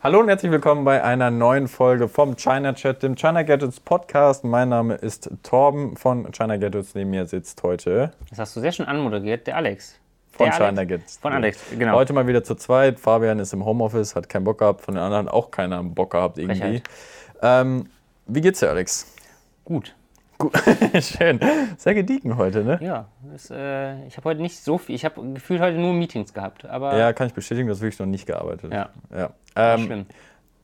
Hallo und herzlich willkommen bei einer neuen Folge vom China Chat, dem China Gadgets Podcast. Mein Name ist Torben von China Gadgets. Neben mir sitzt heute... Das hast du sehr schön anmoderiert, der Alex. Von China Gadgets. Von Alex, genau. Heute mal wieder zu zweit. Fabian ist im Homeoffice, hat keinen Bock gehabt. Von den anderen auch keiner Bock gehabt irgendwie. Wie geht's dir, Alex? Gut. Gut, schön. Sehr gediegen heute, ne? Ja, ich habe heute nicht so viel, ich habe gefühlt heute nur Meetings gehabt. Aber ja, kann ich bestätigen, du hast wirklich noch nicht gearbeitet. Ja. Schlimm.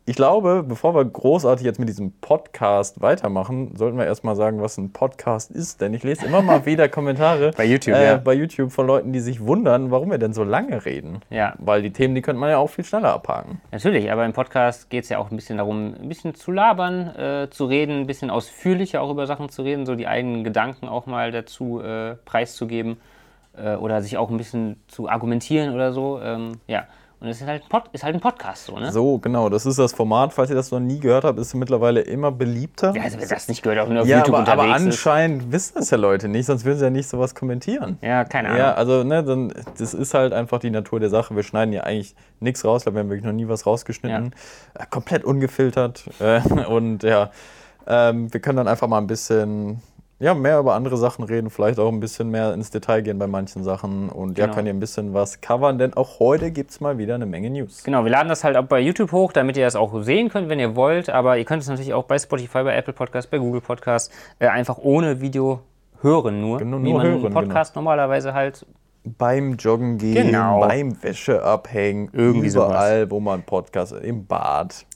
Ich glaube, bevor wir großartig jetzt mit diesem Podcast weitermachen, sollten wir erstmal sagen, was ein Podcast ist. Denn ich lese immer mal wieder Kommentare bei YouTube, bei YouTube von Leuten, die sich wundern, warum wir denn so lange reden. Ja. Weil die Themen, die könnte man ja auch viel schneller abhaken. Natürlich, aber im Podcast geht es ja auch ein bisschen darum, ein bisschen zu labern, zu reden, ein bisschen ausführlicher auch über Sachen zu reden, so die eigenen Gedanken auch mal dazu preiszugeben oder sich auch ein bisschen zu argumentieren oder so. Und es ist halt ein Podcast, so, ne? So, genau. Das ist das Format. Falls ihr das noch nie gehört habt, ist mittlerweile immer beliebter. Ja, also wer das nicht gehört, auch nur auf YouTube unterwegs ist. Ja, aber anscheinend wissen das ja Leute nicht, sonst würden sie ja nicht sowas kommentieren. Ja, keine Ahnung. Ja, also, ne, dann, das ist halt einfach die Natur der Sache. Wir schneiden ja eigentlich nichts raus. Ich glaube, wir haben wirklich noch nie was rausgeschnitten. Ja. Komplett ungefiltert. Und ja, wir können dann einfach mal ein bisschen... Ja, mehr über andere Sachen reden, vielleicht auch ein bisschen mehr ins Detail gehen bei manchen Sachen und ja, könnt ihr ein bisschen was covern, denn auch heute gibt es mal wieder eine Menge News. Genau, wir laden das halt auch bei YouTube hoch, damit ihr das auch sehen könnt, wenn ihr wollt, aber ihr könnt es natürlich auch bei Spotify, bei Apple Podcasts, bei Google Podcasts einfach ohne Video hören nur, wie man einen Podcast normalerweise halt... Beim Joggen gehen, beim Wäsche abhängen, irgendwie überall, sowas. Wo man Podcast, im Bad.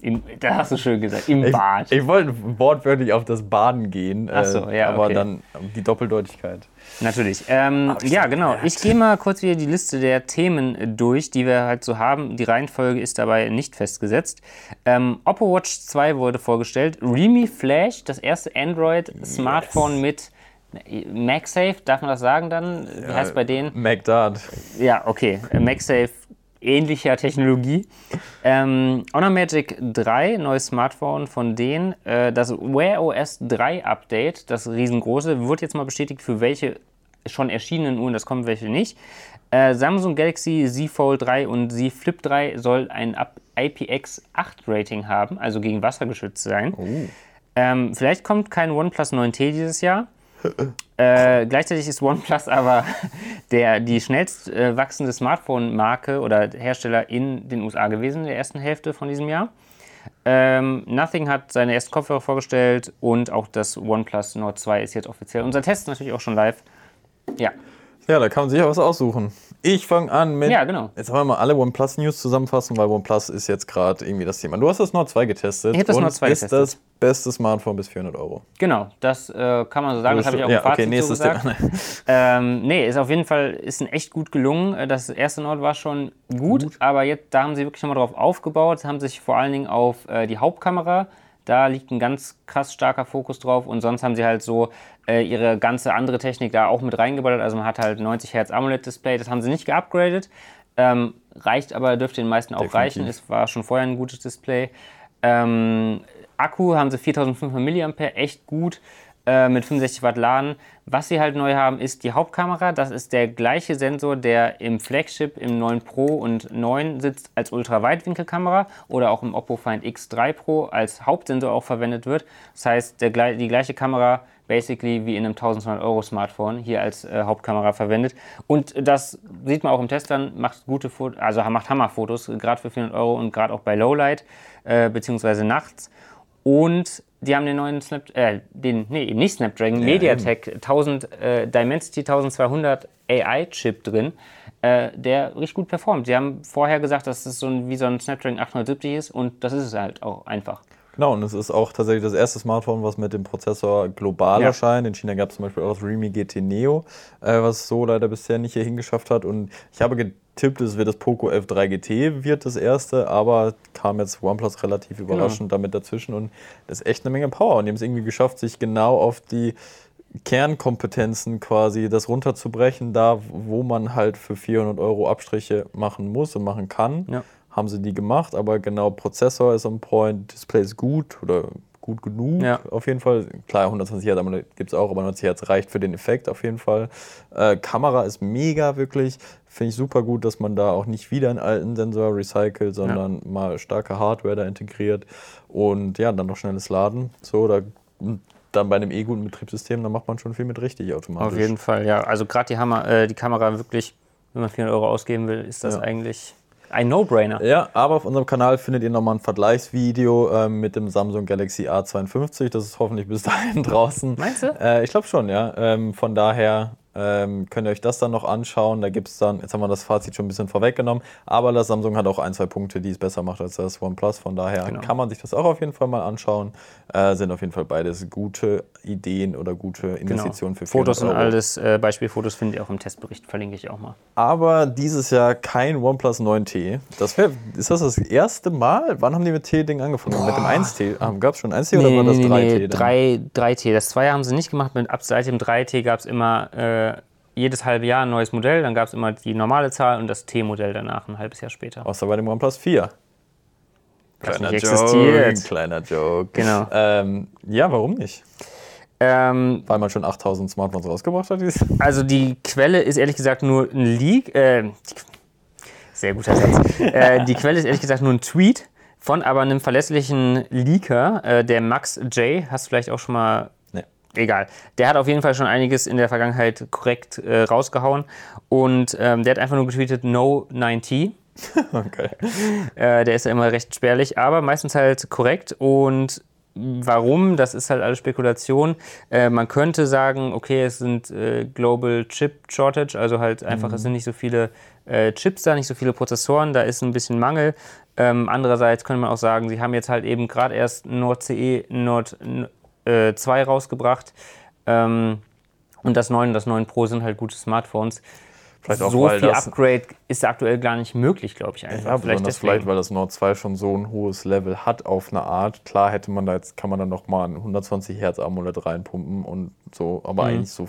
Da hast du schön gesagt, im Bad. Ich wollte wortwörtlich auf das Baden gehen, aber okay. Dann die Doppeldeutigkeit. Natürlich. Genau. Ich gehe mal kurz wieder die Liste der Themen durch, die wir halt so haben. Die Reihenfolge ist dabei nicht festgesetzt. OPPO Watch 2 wurde vorgestellt. Realme Flash, das erste Android-Smartphone mit... MagSafe, darf man das sagen dann? Wie heißt bei denen? MagDart. Ja, okay. MagSafe ähnlicher Technologie. Honor Magic 3, neues Smartphone von denen. Das Wear OS 3 Update, das riesengroße, wird jetzt mal bestätigt für welche schon erschienenen Uhren, das kommen welche nicht. Samsung Galaxy Z Fold 3 und Z Flip 3 soll ein IPX8 Rating haben, also gegen Wasser geschützt sein. Oh. Vielleicht kommt kein OnePlus 9T dieses Jahr. Gleichzeitig ist OnePlus aber die schnellst wachsende Smartphone-Marke oder Hersteller in den USA gewesen in der ersten Hälfte von diesem Jahr. Nothing hat seine ersten Kopfhörer vorgestellt und auch das OnePlus Nord 2 ist jetzt offiziell. Unser Test ist natürlich auch schon live. Ja, da kann man sich auch was aussuchen. Ich fange an mit... Ja, genau. Jetzt wollen wir mal alle OnePlus-News zusammenfassen, weil OnePlus ist jetzt gerade irgendwie das Thema. Du hast das Nord 2 getestet. Ich habe das Nord 2 getestet. Ist das beste Smartphone bis 400 Euro. Genau, das kann man so sagen. Das habe ich auch im Fazit so gesagt. Ist auf jeden Fall ein echt gut gelungen. Das erste Nord war schon gut. Aber jetzt, da haben sie wirklich nochmal drauf aufgebaut. Haben sich vor allen Dingen auf die Hauptkamera... Da liegt ein ganz krass starker Fokus drauf und sonst haben sie halt so ihre ganze andere Technik da auch mit reingeballert. Also man hat halt 90 Hertz AMOLED-Display, das haben sie nicht geupgradet. Reicht aber, dürfte den meisten auch reichen. Es war schon vorher ein gutes Display. Akku haben sie 4500 mAh, echt gut, mit 65 Watt Laden. Was sie halt neu haben, ist die Hauptkamera. Das ist der gleiche Sensor, der im Flagship, im 9 Pro und 9 sitzt, als Ultraweitwinkelkamera oder auch im Oppo Find X3 Pro als Hauptsensor auch verwendet wird. Das heißt, die gleiche Kamera basically wie in einem 1200 € Smartphone hier als Hauptkamera verwendet. Und das sieht man auch im Test dann, macht gute Fotos, also macht Hammerfotos, gerade für 400 € und gerade auch bei Lowlight, beziehungsweise nachts. Und die haben den neuen MediaTek Dimensity 1200 AI Chip drin, der richtig gut performt. Sie haben vorher gesagt, dass es so ein Snapdragon 870 ist und das ist es halt auch einfach. Genau, und es ist auch tatsächlich das erste Smartphone, was mit dem Prozessor global erscheint. In China gab es zum Beispiel auch das Realme GT Neo, was so leider bisher nicht hier hingeschafft hat. Und ich habe getippt, es wird das Poco F3 GT wird das erste, aber kam jetzt OnePlus relativ überraschend damit dazwischen. Und das ist echt eine Menge Power. Und die haben es irgendwie geschafft, sich genau auf die Kernkompetenzen quasi das runterzubrechen, da wo man halt für 400 € Abstriche machen muss und machen kann. Ja. Haben sie die gemacht, aber genau, Prozessor ist on point, Display ist gut oder gut genug. Ja. Auf jeden Fall. Klar, 120 Hertz gibt es auch, aber 90 Hertz reicht für den Effekt auf jeden Fall. Kamera ist mega, wirklich. Finde ich super gut, dass man da auch nicht wieder einen alten Sensor recycelt, sondern mal starke Hardware da integriert. Und ja, dann noch schnelles Laden. So, da, dann bei einem guten Betriebssystem, da macht man schon viel mit richtig automatisch. Auf jeden Fall, ja. Also gerade die Kamera wirklich, wenn man 400 € ausgeben will, ist das eigentlich... ein No-Brainer. Ja, aber auf unserem Kanal findet ihr nochmal ein Vergleichsvideo mit dem Samsung Galaxy A52. Das ist hoffentlich bis dahin draußen. Meinst du? Ich glaube schon, ja. Von daher könnt ihr euch das dann noch anschauen. Da gibt es dann, jetzt haben wir das Fazit schon ein bisschen vorweggenommen, aber das Samsung hat auch ein, zwei Punkte, die es besser macht als das OnePlus. Von daher kann man sich das auch auf jeden Fall mal anschauen. Sind auf jeden Fall beides gute Ideen oder gute Investitionen für 400 Fotos und Euro. Alles, Beispielfotos findet ihr auch im Testbericht, verlinke ich auch mal. Aber dieses Jahr kein OnePlus 9T. Ist das das erste Mal? Wann haben die mit T-Ding angefangen? Boah. Mit dem 1T? Gab es schon ein 1T oder war das 3T? Nee, 3T. Das 2er haben sie nicht gemacht. Seit dem 3T gab es immer jedes halbe Jahr ein neues Modell. Dann gab es immer die normale Zahl und das T-Modell danach, ein halbes Jahr später. Außer bei dem OnePlus 4. Kleiner Joke. Existiert. Kleiner Joke. Genau. Ja, warum nicht? Weil man schon 8000 Smartphones rausgebracht hat. Also die Quelle ist ehrlich gesagt nur ein Leak. Sehr guter Satz. Die Quelle ist ehrlich gesagt nur ein Tweet von aber einem verlässlichen Leaker, der Max J. Hast du vielleicht auch schon mal... Egal. Der hat auf jeden Fall schon einiges in der Vergangenheit korrekt rausgehauen. Und der hat einfach nur getweetet, no 9T. Okay. Der ist ja immer recht spärlich, aber meistens halt korrekt. Und warum? Das ist halt alles Spekulation. Man könnte sagen, okay, es sind Global Chip Shortage, also halt einfach, es sind nicht so viele Chips da, nicht so viele Prozessoren, da ist ein bisschen Mangel. Andererseits könnte man auch sagen, sie haben jetzt halt eben gerade erst Nord CE, Nord 2 rausgebracht und das 9 und das 9 Pro sind halt gute Smartphones. Vielleicht auch, so viel Upgrade ist aktuell gar nicht möglich, glaube ich einfach. Ja, vielleicht weil das Nord 2 schon so ein hohes Level hat auf eine Art. Klar hätte man da jetzt, kann man dann nochmal einen 120 Hertz AMOLED reinpumpen und so, aber eigentlich so,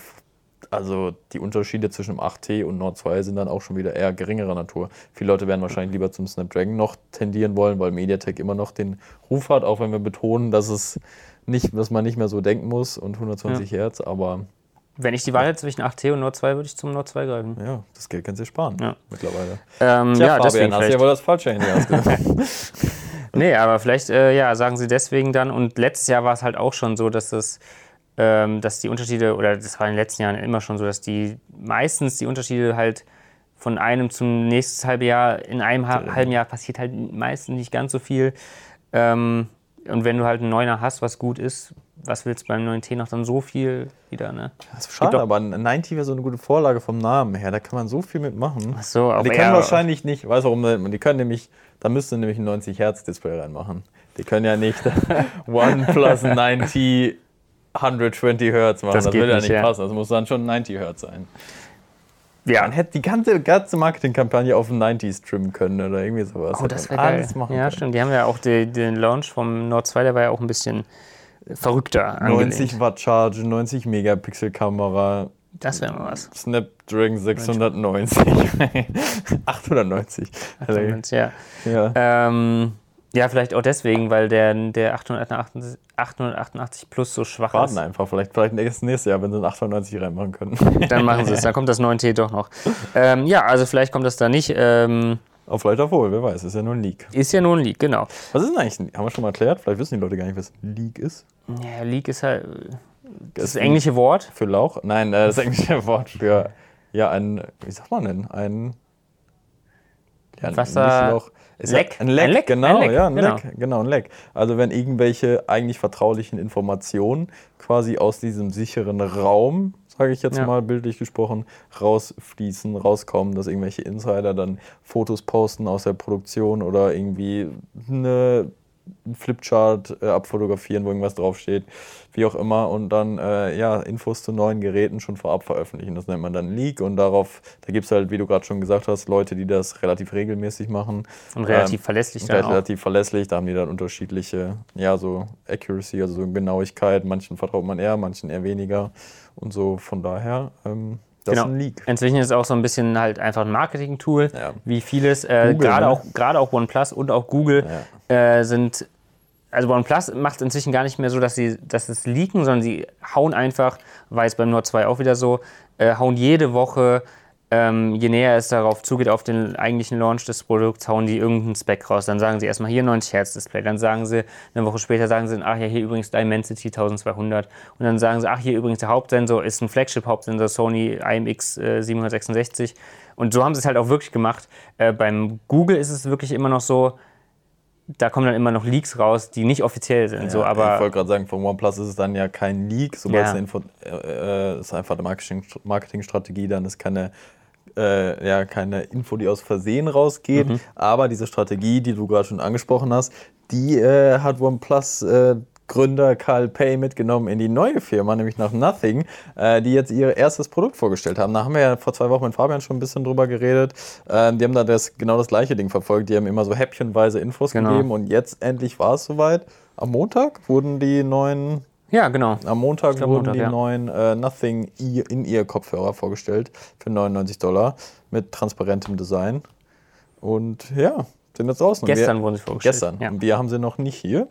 also die Unterschiede zwischen dem 8T und Nord 2 sind dann auch schon wieder eher geringerer Natur. Viele Leute werden wahrscheinlich lieber zum Snapdragon noch tendieren wollen, weil MediaTek immer noch den Ruf hat, auch wenn wir betonen, dass es nicht, dass man nicht mehr so denken muss und 120 Hertz, aber... Wenn ich die Wahl hätte zwischen 8T und Nord 2, würde ich zum Nord 2 greifen. Ja, das Geld kannst du dir sparen mittlerweile. Fabian, deswegen hast du ja wohl das Falsche in dir ausgedacht. Nee, aber vielleicht sagen sie deswegen dann, und letztes Jahr war es halt auch schon so, dass das dass die Unterschiede, oder das war in den letzten Jahren immer schon so, dass die meistens die Unterschiede halt von einem zum nächsten halben Jahr, in einem halben Jahr passiert halt meistens nicht ganz so viel. Und wenn du halt einen 9er hast, was gut ist, was willst du beim 9T noch dann so viel wieder, ne? Das ist schade, aber ein 9T wäre so eine gute Vorlage vom Namen her, da kann man so viel mitmachen. Ach so, aber die können wahrscheinlich nicht, weißt du warum, die können nämlich, da müssten nämlich ein 90 Hertz Display reinmachen. Die können ja nicht OnePlus 9T 120 Hertz machen, das würde ja nicht passen, das muss dann schon 90 Hertz sein. Ja. Man hätte die ganze Marketingkampagne auf den 90s trimmen können oder irgendwie sowas. Oh, das wäre geil. Ja, stimmt. Die haben ja auch den Launch vom Nord 2, der war ja auch ein bisschen verrückter angelegt. 90 Watt Charge, 90 Megapixel Kamera. Das wäre mal was. Snapdragon 690. 890. 890, ja. Ja, vielleicht auch deswegen, weil der 888 Plus so schwach ist. Warten einfach, vielleicht das nächste Jahr, wenn sie einen 890 reinmachen können. Dann machen sie es, dann kommt das 9T doch noch. Also vielleicht kommt das da nicht. Auf vielleicht auch wohl, wer weiß, ist ja nur ein Leak. Ist ja nur ein Leak, genau. Was ist denn eigentlich, haben wir schon mal erklärt, vielleicht wissen die Leute gar nicht, was Leak ist. Ja, Leak ist halt das englische Wort. Für Lauch? Nein, das englische Wort für, wie sagt man denn, Wasser... Leck. Ja, ein Leck, genau. Ein Leck, ja, ein Leck. Also wenn irgendwelche eigentlich vertraulichen Informationen quasi aus diesem sicheren Raum, sage ich jetzt mal bildlich gesprochen, rausfließen, rauskommen, dass irgendwelche Insider dann Fotos posten aus der Produktion oder irgendwie eine Flipchart abfotografieren, wo irgendwas draufsteht, wie auch immer, und dann Infos zu neuen Geräten schon vorab veröffentlichen. Das nennt man dann Leak, und da gibt es halt, wie du gerade schon gesagt hast, Leute, die das relativ regelmäßig machen. Und relativ verlässlich dann auch. Relativ verlässlich, da haben die dann unterschiedliche, so Accuracy, also so Genauigkeit. Manchen vertraut man eher, manchen eher weniger und so, von daher... Das ist ein Leak. Inzwischen ist es auch so ein bisschen halt einfach ein Marketing-Tool, wie vieles. Gerade auch OnePlus und auch Google sind Also OnePlus macht es inzwischen gar nicht mehr so, dass es leaken, sondern sie hauen einfach, war jetzt beim Nord 2 auch wieder so, hauen jede Woche, je näher es darauf zugeht, auf den eigentlichen Launch des Produkts, hauen die irgendeinen Spec raus. Dann sagen sie erstmal hier 90 Hz Display, dann sagen sie, eine Woche später sagen sie, ach ja, hier übrigens Dimensity 1200 und dann sagen sie, ach hier übrigens der Hauptsensor ist ein Flagship-Hauptsensor Sony IMX766 und so haben sie es halt auch wirklich gemacht. Beim Google ist es wirklich immer noch so, da kommen dann immer noch Leaks raus, die nicht offiziell sind. Ja, so, aber ich wollte gerade sagen, von OnePlus ist es dann ja kein Leak, sobald es eine Info, ist einfach eine Marketingstrategie, dann ist keine Info, die aus Versehen rausgeht, aber diese Strategie, die du gerade schon angesprochen hast, die hat OnePlus Gründer Carl Pei mitgenommen in die neue Firma, nämlich nach Nothing, die jetzt ihr erstes Produkt vorgestellt haben. Da haben wir ja vor 2 Wochen mit Fabian schon ein bisschen drüber geredet. Die haben da genau das gleiche Ding verfolgt. Die haben immer so häppchenweise Infos gegeben und jetzt endlich war es soweit. Am Montag wurden die neuen... Ja, genau. Am Montag wurden die neuen Nothing In-Ear-Kopfhörer vorgestellt für $99 mit transparentem Design. Und ja, sind jetzt draußen. Wurden sie vorgestellt. Ja. Und wir haben sie noch nicht hier.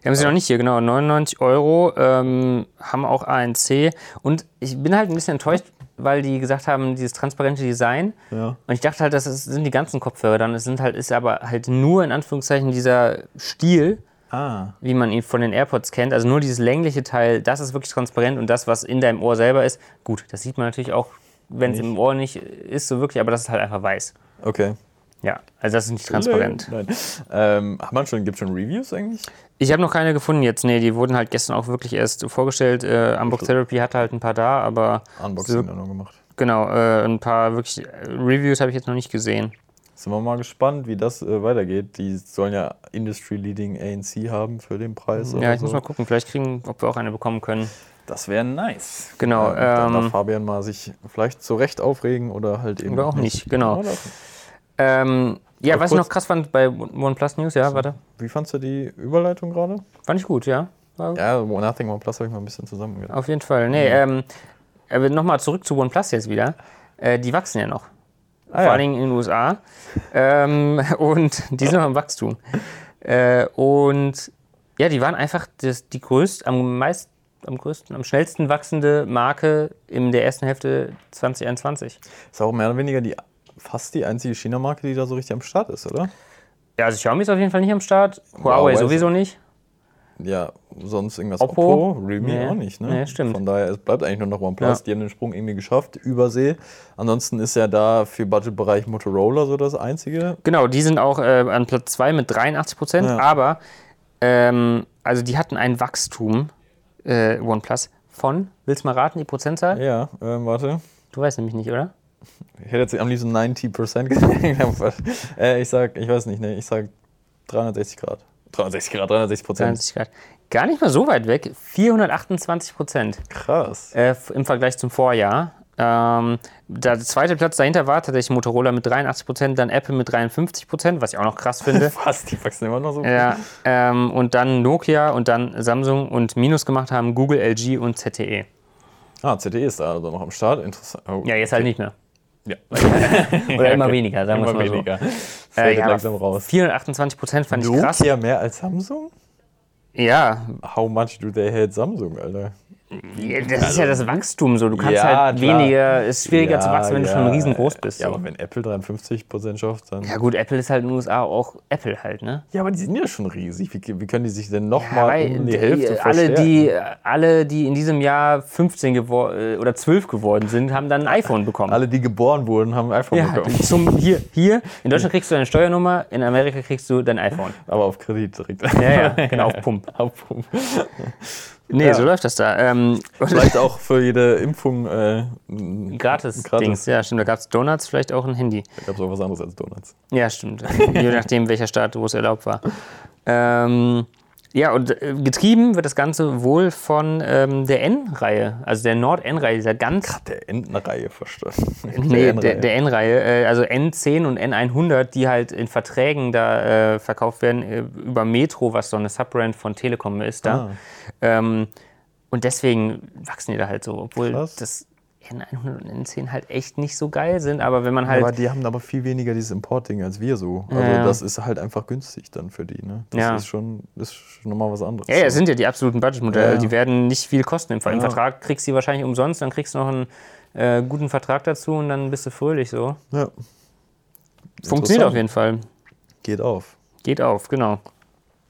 Wir haben sie noch nicht hier, genau. €99, haben auch ANC. Und ich bin halt ein bisschen enttäuscht, weil die gesagt haben, dieses transparente Design. Ja. Und ich dachte halt, das sind die ganzen Kopfhörer dann. Es ist aber halt nur in Anführungszeichen dieser Stiel, wie man ihn von den AirPods kennt. Also nur dieses längliche Teil, das ist wirklich transparent. Und das, was in deinem Ohr selber ist, gut, das sieht man natürlich auch, wenn es im Ohr nicht ist, so wirklich. Aber das ist halt einfach weiß. Okay. Ja, also das ist nicht transparent. Nein. Gibt es schon Reviews eigentlich? Ich habe noch keine gefunden jetzt. Nee, die wurden halt gestern auch wirklich erst vorgestellt. Unbox Therapy hatte halt ein paar da, aber... Unboxing dann noch gemacht. Genau, ein paar wirklich Reviews habe ich jetzt noch nicht gesehen. Sind wir mal gespannt, wie das weitergeht. Die sollen ja Industry-Leading ANC haben für den Preis. Ja, ich muss mal gucken, vielleicht ob wir auch eine bekommen können. Das wäre nice. Genau. Dann darf Fabian mal sich vielleicht zu Recht aufregen oder halt eben... Oder auch nicht, genau. Was ich noch krass fand bei OnePlus News, Wie fandst du die Überleitung gerade? Fand ich gut, ja. Nothing OnePlus habe ich mal ein bisschen zusammengedacht. Auf jeden Fall, nochmal zurück zu OnePlus jetzt wieder. Die wachsen ja noch. Vor allen Dingen in den USA. Und die sind noch im Wachstum. Die waren einfach die größte, am schnellsten wachsende Marke in der ersten Hälfte 2021. Ist auch mehr oder weniger fast die einzige China-Marke, die da so richtig am Start ist, oder? Ja, also Xiaomi ist auf jeden Fall nicht am Start. Huawei sowieso nicht. Ja, sonst irgendwas. Oppo Realme auch nicht, ne? Ja, stimmt. Von daher, es bleibt eigentlich nur noch OnePlus. Ja. Die haben den Sprung irgendwie geschafft, Übersee. Ansonsten ist ja da für Budgetbereich Motorola so das Einzige. Genau, die sind auch an Platz 2 mit 83%. Ja. Aber, die hatten ein Wachstum, OnePlus, von, willst du mal raten, die Prozentzahl? Ja, warte. Du weißt nämlich nicht, oder? Ich hätte jetzt am liebsten 90% gesagt. Ich sag 360 Grad. 360%. Gar nicht mal so weit weg. 428%. Krass. Im Vergleich zum Vorjahr. Der zweite Platz dahinter war tatsächlich Motorola mit 83%, dann Apple mit 53%, was ich auch noch krass finde. Fast, die wachsen immer noch so. Ja, und dann Nokia und dann Samsung und Minus gemacht haben Google, LG und ZTE. ZTE ist da also noch am Start. Interessant. Oh, ja, jetzt halt nicht mehr. Ja. Oder immer weniger, sagen wir es mal so. Fällt langsam raus. 428% fand ich krass. Nokia mehr als Samsung? Ja. How much do they hate Samsung, Alter? Ja, das ist ja das Wachstum so. Du kannst halt weniger, ist schwieriger zu wachsen, wenn du schon riesengroß bist. Ja, so. Aber wenn Apple 53% schafft, dann... Ja gut, Apple ist halt in den USA auch Apple halt, ne? Ja, aber die sind ja schon riesig. Wie können die sich denn nochmal um die Hälfte verstärken? Alle, die in diesem Jahr 15 oder 12 geworden sind, haben dann ein iPhone bekommen. Alle, die geboren wurden, haben ein iPhone bekommen. Hier, in Deutschland kriegst du deine Steuernummer, in Amerika kriegst du dein iPhone. Aber auf Kredit direkt. Ja, genau, auf Pump. So läuft das da. Vielleicht auch für jede Impfung Gratis-Dings. Ja, stimmt. Da gab es Donuts, vielleicht auch ein Handy. Da gab es auch was anderes als Donuts. Ja, stimmt. Je nachdem, welcher Staat, wo es erlaubt war. Und getrieben wird das Ganze wohl von der N-Reihe, also der Nord-N-Reihe, dieser ganz... Ach, der N-Reihe, verstanden. Nee, der N-Reihe, also N10 und N100, die halt in Verträgen da verkauft werden, über Metro, was so eine Subbrand von Telekom ist da. Und deswegen wachsen die da halt so, obwohl das N100 und N10 halt echt nicht so geil sind, aber wenn man halt... Aber die haben aber viel weniger dieses Importding als wir so. Also das ist halt einfach günstig dann für die, ne? Das ist schon nochmal was anderes. Ja, ja, sind ja die absoluten Budgetmodelle. Ja. Die werden nicht viel kosten. Im Vertrag kriegst du die wahrscheinlich umsonst, dann kriegst du noch einen guten Vertrag dazu und dann bist du fröhlich so. Ja. Funktioniert auf jeden Fall. Geht auf. Geht auf, genau.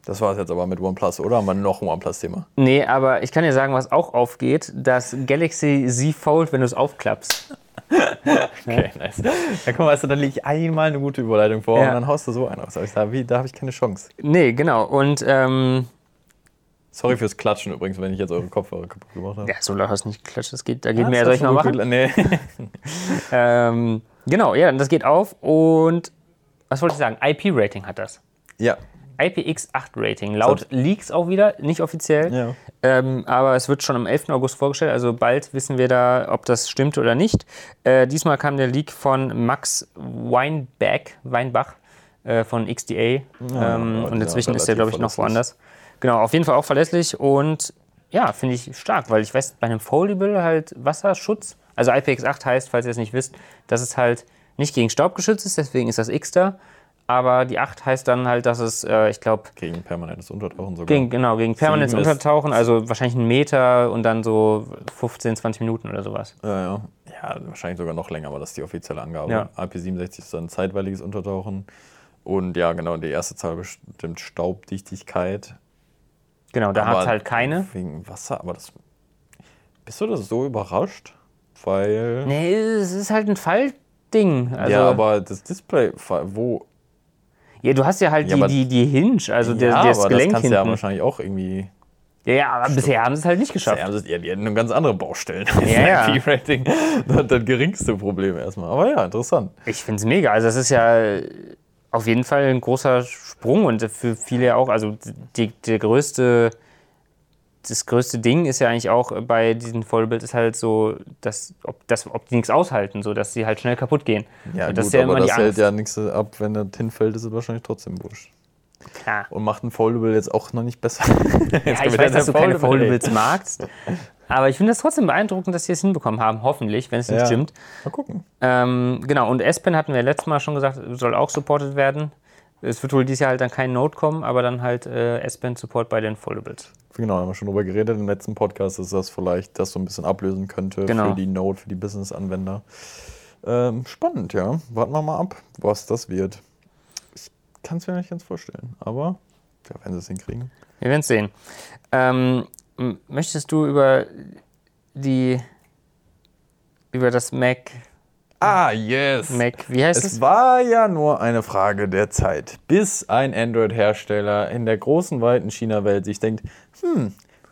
Das war es jetzt aber mit OnePlus, oder? Haben wir noch ein OnePlus-Thema? Nee, aber ich kann dir sagen, was auch aufgeht, das Galaxy Z Fold, wenn du es aufklappst. Okay, nice. Ja, guck mal, also, dann lege ich einmal eine gute Überleitung vor und dann haust du so einen raus. Da habe ich keine Chance. Nee, genau. Und sorry fürs Klatschen übrigens, wenn ich jetzt eure Kopfhörer kaputt gemacht habe. Ja, so laut hast du nicht geklatscht. Das geht, da geht mehr, soll ich mal machen? Nee. Genau, ja, das geht auf und was wollte ich sagen? IP-Rating hat das. Ja. IPX8-Rating, laut Leaks auch wieder, nicht offiziell, aber es wird schon am 11. August vorgestellt, also bald wissen wir da, ob das stimmt oder nicht. Diesmal kam der Leak von Max Weinbach von XDA und inzwischen ist der, glaube ich, noch woanders. Genau, auf jeden Fall auch verlässlich und ja, finde ich stark, weil ich weiß, bei einem Foldable halt Wasserschutz, also IPX8 heißt, falls ihr es nicht wisst, dass es halt nicht gegen Staub geschützt ist, deswegen ist das X da. Aber die 8 heißt dann halt, dass es, ich glaube... Gegen permanentes Untertauchen sogar. Gegen permanentes Untertauchen, also wahrscheinlich 1 Meter und dann so 15, 20 Minuten oder sowas. Ja, wahrscheinlich sogar noch länger, aber das ist die offizielle Angabe. Ja. IP67 ist dann zeitweiliges Untertauchen und ja, genau, die erste Zahl bestimmt Staubdichtigkeit. Genau, da hat es halt keine. Wegen Wasser, aber das... Bist du da so überrascht? Weil... Nee, es ist halt ein Faltding. Also ja, aber das Display, wo... Ja, du hast ja halt die Hinge, also das Gelenk hinten. Das kannst du ja wahrscheinlich auch irgendwie... Ja, aber bisher haben sie es halt nicht geschafft. Die hatten eine ganz andere Baustelle. Ja, das IP-Rating hat das geringste Problem erstmal. Aber ja, interessant. Ich finde es mega. Also das ist ja auf jeden Fall ein großer Sprung und für viele ja auch. Also das größte Ding ist ja eigentlich auch bei diesem Vollbild ist halt so, dass ob die nichts aushalten, so dass sie halt schnell kaputt gehen. Ja, und das gut, ist ja aber immer das hält ja nichts ab, wenn das hinfällt, ist es wahrscheinlich trotzdem wurscht. Klar. Und macht ein Foldable jetzt auch noch nicht besser. Ja, ich weiß, dass du keine Foldables magst, aber ich finde das trotzdem beeindruckend, dass sie es hinbekommen haben, hoffentlich, wenn es nicht stimmt. Mal gucken. Genau, und S-Pen hatten wir letztes Mal schon gesagt, soll auch supported werden. Es wird wohl dieses Jahr halt dann kein Note kommen, aber dann halt S-Pen-Support bei den Foldables. Genau, haben wir schon drüber geredet im letzten Podcast, dass das vielleicht das so ein bisschen ablösen könnte für die Note, für die Business-Anwender. Spannend, ja. Warten wir mal ab, was das wird. Ich kann es mir nicht ganz vorstellen, aber wir werden es hinkriegen. Wir werden es sehen. Möchtest du über das Mac... Ah, yes. Mac, wie heißt es? Es war ja nur eine Frage der Zeit, bis ein Android-Hersteller in der großen, weiten China-Welt sich denkt,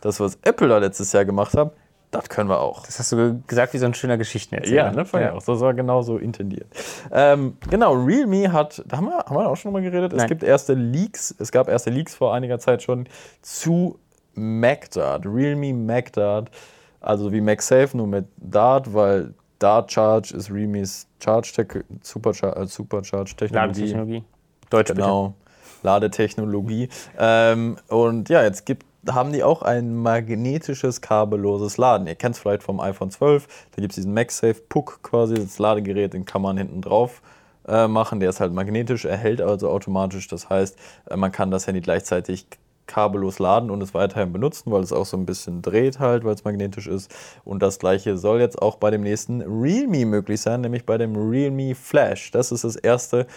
das, was Apple da letztes Jahr gemacht hat, das können wir auch. Das hast du gesagt wie so ein schöner Geschichtenerzähler. Ja, ne, fand ich auch. Das war genau so intendiert. Genau, Realme hat, da haben wir auch schon mal geredet, Nein. Es gab erste Leaks vor einiger Zeit schon zu MagDart, Realme MagDart, also wie MagSafe, nur mit Dart, weil... Dart Charge ist Realme's Supercharge-Technologie. Ladetechnologie. Deutsch genau, bitte. Ladetechnologie. Und ja, jetzt haben die auch ein magnetisches, kabelloses Laden. Ihr kennt es vielleicht vom iPhone 12. Da gibt es diesen MagSafe-Puck quasi, das Ladegerät, den kann man hinten drauf machen. Der ist halt magnetisch, er hält also automatisch. Das heißt, man kann das Handy gleichzeitig kabellos laden und es weiterhin benutzen, weil es auch so ein bisschen dreht halt, weil es magnetisch ist. Und das gleiche soll jetzt auch bei dem nächsten Realme möglich sein, nämlich bei dem Realme Flash. Das ist das erste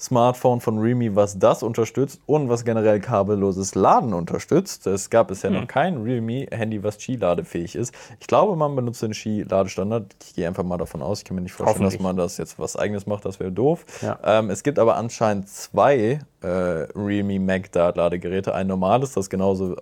Smartphone von Realme, was das unterstützt und was generell kabelloses Laden unterstützt. Es gab bisher noch kein Realme-Handy, was Qi-ladefähig ist. Ich glaube, man benutzt den Qi-Ladestandard. Ich gehe einfach mal davon aus. Ich kann mir nicht vorstellen, dass man das jetzt was Eigenes macht. Das wäre doof. Ja. Es gibt aber anscheinend 2 Realme MagDart-Ladegeräte. Ein normales, das genauso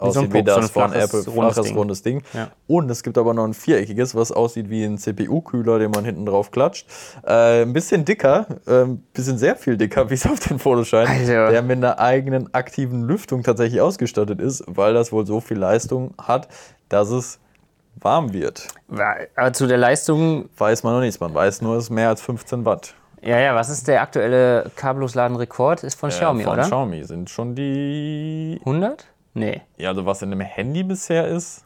aussieht wie das von Apple. Flaches, rundes Ding. Ja. Und es gibt aber noch ein viereckiges, was aussieht wie ein CPU-Kühler, den man hinten drauf klatscht. Ein bisschen dicker, ein bisschen sehr viel dicker, wie es auf den Fotos scheint, der mit einer eigenen aktiven Lüftung tatsächlich ausgestattet ist, weil das wohl so viel Leistung hat, dass es warm wird. Aber zu der Leistung... Weiß man noch nichts. Man weiß nur, es ist mehr als 15 Watt. Ja, was ist der aktuelle kabellos Laden-Rekord? Ist von Xiaomi, oder? Von Xiaomi sind schon die... 100? Nee. Ja, also was in einem Handy bisher ist,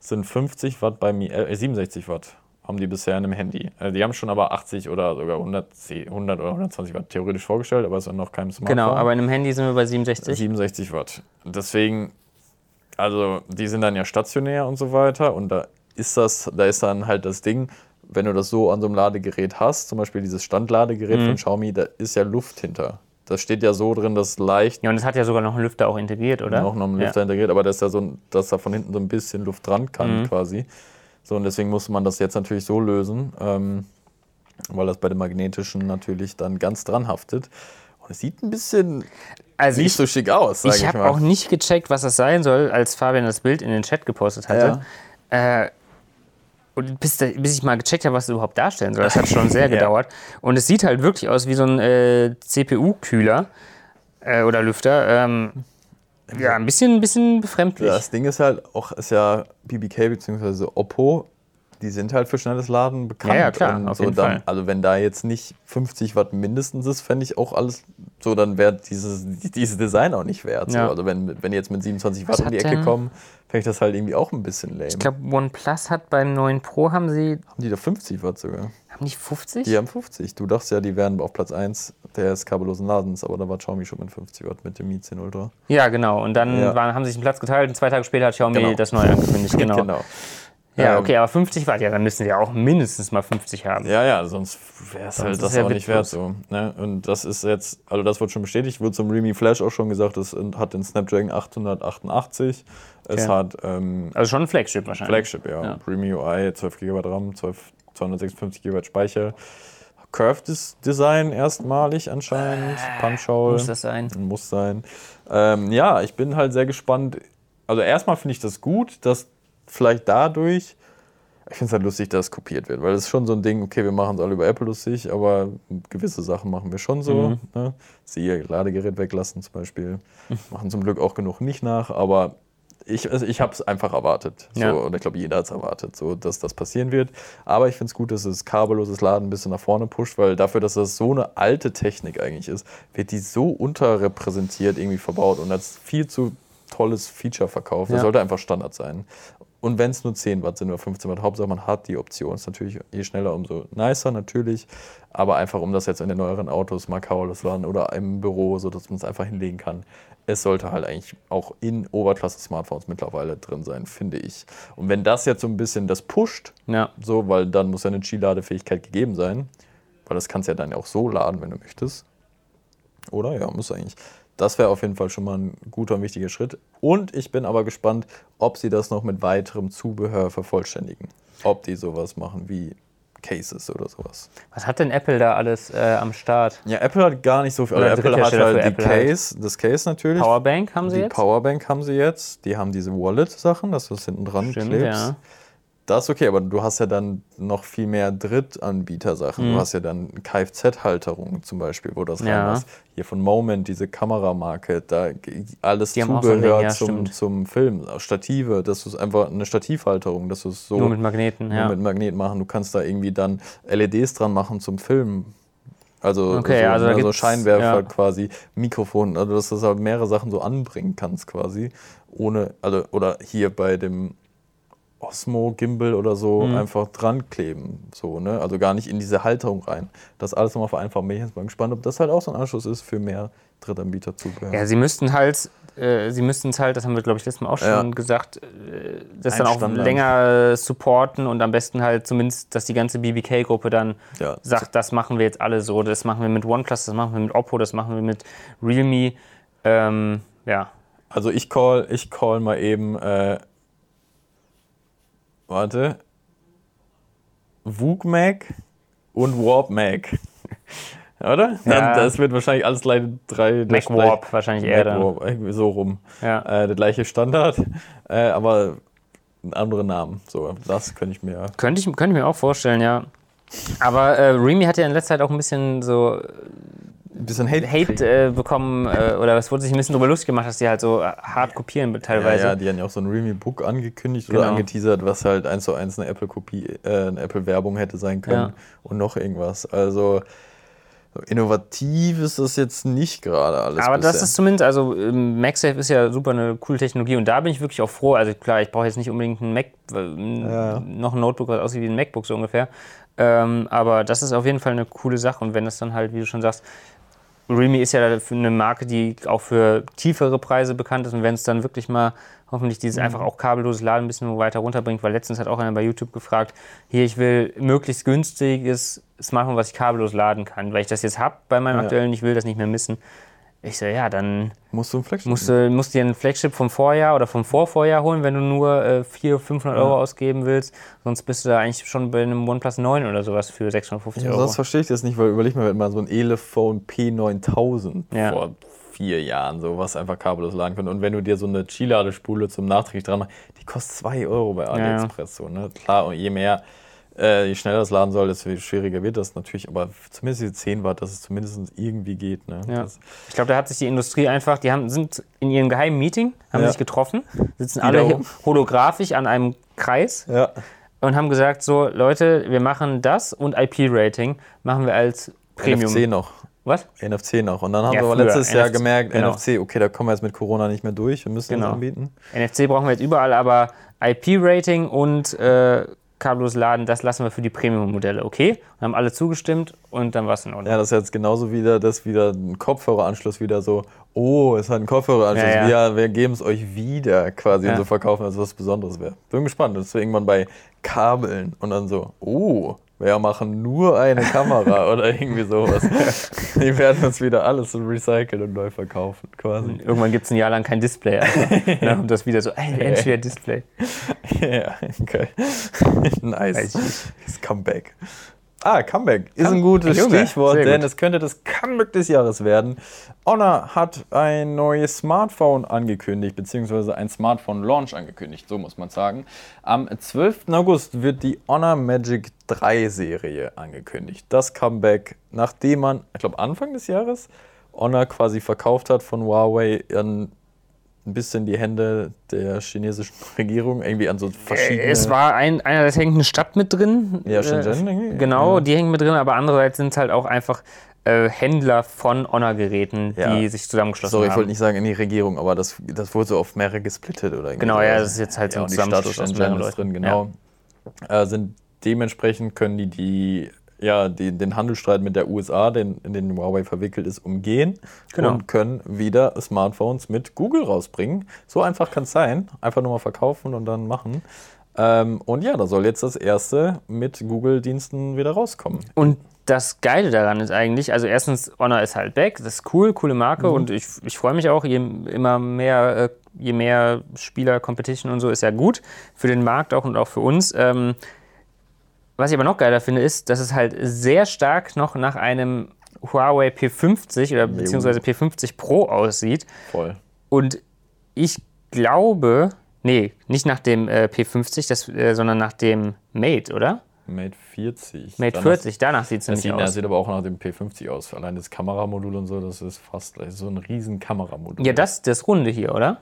sind 50 Watt bei mir, 67 Watt. haben die bisher in einem Handy. Die haben schon aber 80 oder sogar 100 oder 120 Watt theoretisch vorgestellt, aber es ist noch kein Smartphone. Genau, aber in einem Handy sind wir bei 67. 67 Watt. Deswegen, also die sind dann ja stationär und so weiter und da ist dann halt das Ding, wenn du das so an so einem Ladegerät hast, zum Beispiel dieses Standladegerät von Xiaomi, da ist ja Luft hinter. Das steht ja so drin, dass leicht... Ja, und es hat ja sogar noch einen Lüfter auch integriert, oder? Auch noch einen Lüfter integriert, aber dass da von hinten so ein bisschen Luft dran kann quasi. So, und deswegen musste man das jetzt natürlich so lösen, weil das bei dem magnetischen natürlich dann ganz dran haftet. Und es sieht ein bisschen nicht so schick aus, sage ich mal. Ich habe auch nicht gecheckt, was das sein soll, als Fabian das Bild in den Chat gepostet hatte. Ja. Und bis ich mal gecheckt habe, was es überhaupt darstellen soll. Das hat schon sehr gedauert. Und es sieht halt wirklich aus wie so ein CPU-Kühler oder Lüfter. Ja, ein bisschen befremdlich. Das Ding ist halt auch, ist ja BBK bzw. Oppo, die sind halt für schnelles Laden bekannt. Ja, klar, und auf jeden Fall. Also wenn da jetzt nicht 50 Watt mindestens ist, fände ich auch alles so, dann wäre dieses Design auch nicht wert. Ja. So. Also wenn die jetzt mit 27 Watt um die Ecke kommen, fände ich das halt irgendwie auch ein bisschen lame. Ich glaube, OnePlus hat beim 9 Pro Haben die da 50 Watt sogar. Haben die 50? Die haben 50. Du dachtest ja, die wären auf Platz 1 des kabellosen Ladens, aber da war Xiaomi schon mit 50 Watt mit dem Mi 10 Ultra. Ja, genau. Und dann haben sie sich einen Platz geteilt und 2 Tage später hat Xiaomi das neue angekündigt. Genau. Ja, okay, aber 50 Watt, ja, dann müssen sie ja auch mindestens mal 50 haben. Ja, sonst wäre es halt das auch nicht wert so. Ne? Und das ist jetzt, also das wurde schon bestätigt, wurde zum Realme Flash auch schon gesagt, das hat den Snapdragon 888, es hat... also schon ein Flagship wahrscheinlich. Flagship, ja. Realme UI, 12 GB RAM, 256 GB Speicher. Curvedes Design erstmalig anscheinend, Punch-Hole. Muss das sein. Muss sein. Ich bin halt sehr gespannt. Also erstmal finde ich das gut, dass vielleicht dadurch, ich finde es halt lustig, dass es kopiert wird, weil es ist schon so ein Ding, okay, wir machen es alle über Apple lustig, aber gewisse Sachen machen wir schon so. Ne? Siehe, Ladegerät weglassen zum Beispiel. Machen zum Glück auch genug nicht nach, aber ich habe es einfach erwartet. So, und ich glaube, jeder hat es erwartet, so, dass das passieren wird. Aber ich finde es gut, dass das kabelloses Laden ein bisschen nach vorne pusht, weil dafür, dass das so eine alte Technik eigentlich ist, wird die so unterrepräsentiert irgendwie verbaut und als viel zu tolles Feature verkauft. Das sollte einfach Standard sein. Und wenn es nur 10 Watt sind oder 15 Watt, Hauptsache man hat die Option. Ist natürlich je schneller, umso nicer natürlich. Aber einfach, um das jetzt in den neueren Autos, mal kabellos laden oder im Büro, sodass man es einfach hinlegen kann. Es sollte halt eigentlich auch in Oberklasse-Smartphones mittlerweile drin sein, finde ich. Und wenn das jetzt so ein bisschen das pusht, so, weil dann muss ja eine Qi-Ladefähigkeit gegeben sein, weil das kannst du ja dann auch so laden, wenn du möchtest. Oder? Ja, muss eigentlich. Das wäre auf jeden Fall schon mal ein guter und wichtiger Schritt. Und ich bin aber gespannt, ob sie das noch mit weiterem Zubehör vervollständigen. Ob die sowas machen wie Cases oder sowas. Was hat denn Apple da alles am Start? Ja, Apple hat gar nicht so viel. Also Apple hat halt das Case natürlich. Powerbank haben sie jetzt? Die Powerbank haben sie jetzt. Die haben diese Wallet-Sachen, dass du das hinten dran klebst. Ja. Das ist okay, aber du hast ja dann noch viel mehr Drittanbieter-Sachen. Du hast ja dann Kfz-Halterungen zum Beispiel, wo das rein ist. Hier von Moment, diese Kameramarke, da alles Zubehör zum Filmen. Stative, das ist einfach eine Stativhalterung, das ist so. Nur mit Magneten, nur mit Magneten machen. Du kannst da irgendwie dann LEDs dran machen zum Filmen. Also, also Scheinwerfer quasi, Mikrofon, also dass du halt mehrere Sachen so anbringen kannst quasi. Oder hier bei dem Osmo-Gimbal oder so einfach dran kleben. So, ne? Also gar nicht in diese Halterung rein. Das alles nochmal vereinfacht. Bin ich mal gespannt, ob das halt auch so ein Anschluss ist für mehr Drittanbieterzubehör. Ja, sie müssten halt, das haben wir glaube ich letztes Mal auch schon gesagt, das dann auch länger supporten und am besten halt zumindest, dass die ganze BBK-Gruppe dann sagt, das machen wir jetzt alle so. Das machen wir mit OnePlus, das machen wir mit Oppo, das machen wir mit Realme. Also ich call mal eben WugMag und WarpMag. Oder? Ja. Das wird wahrscheinlich alles gleich drei. MagWarp wahrscheinlich eher MagWarp, dann. Irgendwie so rum. Ja. Der gleiche Standard, aber einen anderen Namen. So, das könnte ich mir auch vorstellen, ja. Aber Realme hat ja in letzter Zeit auch ein bisschen so. Ein bisschen Hate bekommen oder es wurde sich ein bisschen drüber lustig gemacht, dass die halt so hart kopieren teilweise. Ja, die haben ja auch so ein Realme Book angekündigt oder angeteasert, was halt 1:1 eine Apple-Werbung hätte sein können und noch irgendwas. Also Innovativ ist das jetzt nicht gerade alles. Aber bisher. Das ist zumindest, also MagSafe ist ja super eine coole Technologie und da bin ich wirklich auch froh. Also klar, ich brauche jetzt nicht unbedingt einen Mac, noch ein Notebook, was aussieht wie ein MacBook so ungefähr. Aber das ist auf jeden Fall eine coole Sache und wenn das dann halt, wie du schon sagst, Realme ist ja eine Marke, die auch für tiefere Preise bekannt ist und wenn es dann wirklich mal hoffentlich dieses einfach auch kabelloses Laden ein bisschen weiter runterbringt, weil letztens hat auch einer bei YouTube gefragt, hier, ich will möglichst günstiges Smartphone, was ich kabellos laden kann, weil ich das jetzt habe bei meinem aktuellen, ich will das nicht mehr missen. Ich so, ja, dann musst du ein Flagship musst dir ein Flagship vom Vorjahr oder vom Vorvorjahr holen, wenn du nur 400-500 Euro ausgeben willst, sonst bist du da eigentlich schon bei einem OnePlus 9 oder sowas für 650 Euro. Sonst verstehe ich das nicht, weil überleg mal, wir hatten mal so ein Elephone P9000 vor 4 Jahren, so was einfach kabellos laden können. Und wenn du dir so eine Qi-Ladespule zum Nachträglich dran machst, die kostet 2 Euro bei AliExpress. So, ne? Klar, und je mehr, je schneller das laden soll, desto schwieriger wird das natürlich, aber zumindest diese 10 Watt, dass es zumindest irgendwie geht. Ne? Ja. Ich glaube, da hat sich die Industrie einfach, sind in ihrem geheimen Meeting, haben sich getroffen, sitzen die alle hier holographisch an einem Kreis und haben gesagt, so Leute, wir machen das und IP-Rating machen wir als Premium. NFC noch. Was? NFC noch. Und dann haben wir aber letztes Jahr gemerkt, NFC, okay, da kommen wir jetzt mit Corona nicht mehr durch, wir müssen das anbieten. NFC brauchen wir jetzt überall, aber IP-Rating und kabellos laden, das lassen wir für die Premium-Modelle, okay? Und haben alle zugestimmt und dann war es in Ordnung. Ja, das ist jetzt genauso wieder, dass wieder ein Kopfhöreranschluss wieder so, oh, es hat einen Kopfhöreranschluss, wir geben es euch wieder quasi und so verkaufen, als was Besonderes wäre. Bin gespannt, das ist irgendwann bei Kabeln und dann so, oh, wir machen nur eine Kamera oder irgendwie sowas. Die werden uns wieder alles recyceln und neu verkaufen quasi. Und irgendwann gibt es ein Jahr lang kein Display. Also. Und dann kommt das wieder so, ey, endlich Display. Ja, okay. Nice. Das Comeback. Ah, Comeback ist ein gutes Stichwort, denn es könnte das Comeback des Jahres werden. Honor hat ein neues Smartphone angekündigt, beziehungsweise ein Smartphone-Launch angekündigt, so muss man sagen. Am 12. August wird die Honor Magic 3 Serie angekündigt. Das Comeback, nachdem man, ich glaube Anfang des Jahres, Honor quasi verkauft hat von Huawei an ein bisschen die Hände der chinesischen Regierung, irgendwie an so verschiedene... Es war einerseits hängt eine Stadt mit drin. Ja, Shenzhen. Genau, die hängen mit drin, aber andererseits sind es halt auch einfach Händler von Honor-Geräten, die sich zusammengeschlossen haben. Sorry, ich wollte nicht sagen in die Regierung, aber das wurde so auf mehrere gesplittet oder irgendwie. Genau, das ist jetzt halt so ein Zusammenschluss drin, genau. Ja. Dementsprechend können den Handelsstreit mit der USA, in den Huawei verwickelt ist, umgehen und können wieder Smartphones mit Google rausbringen. So einfach kann es sein. Einfach nur mal verkaufen und dann machen. Und ja, da soll jetzt das erste mit Google-Diensten wieder rauskommen. Und das Geile daran ist eigentlich, also erstens, Honor ist halt back, das ist cool, coole Marke und ich freue mich auch, je mehr Spieler, Competition und so ist ja gut für den Markt auch und auch für uns. Was ich aber noch geiler finde, ist, dass es halt sehr stark noch nach einem Huawei P50 oder beziehungsweise P50 Pro aussieht. Voll. Und ich glaube, nee, nicht nach dem P50, sondern nach dem Mate, oder? Mate 40. Mate 40, danach sieht es nämlich aus. Das sieht aber auch nach dem P50 aus. Allein das Kameramodul und so, das ist fast so ein riesen Kameramodul. Ja, das Runde hier, oder?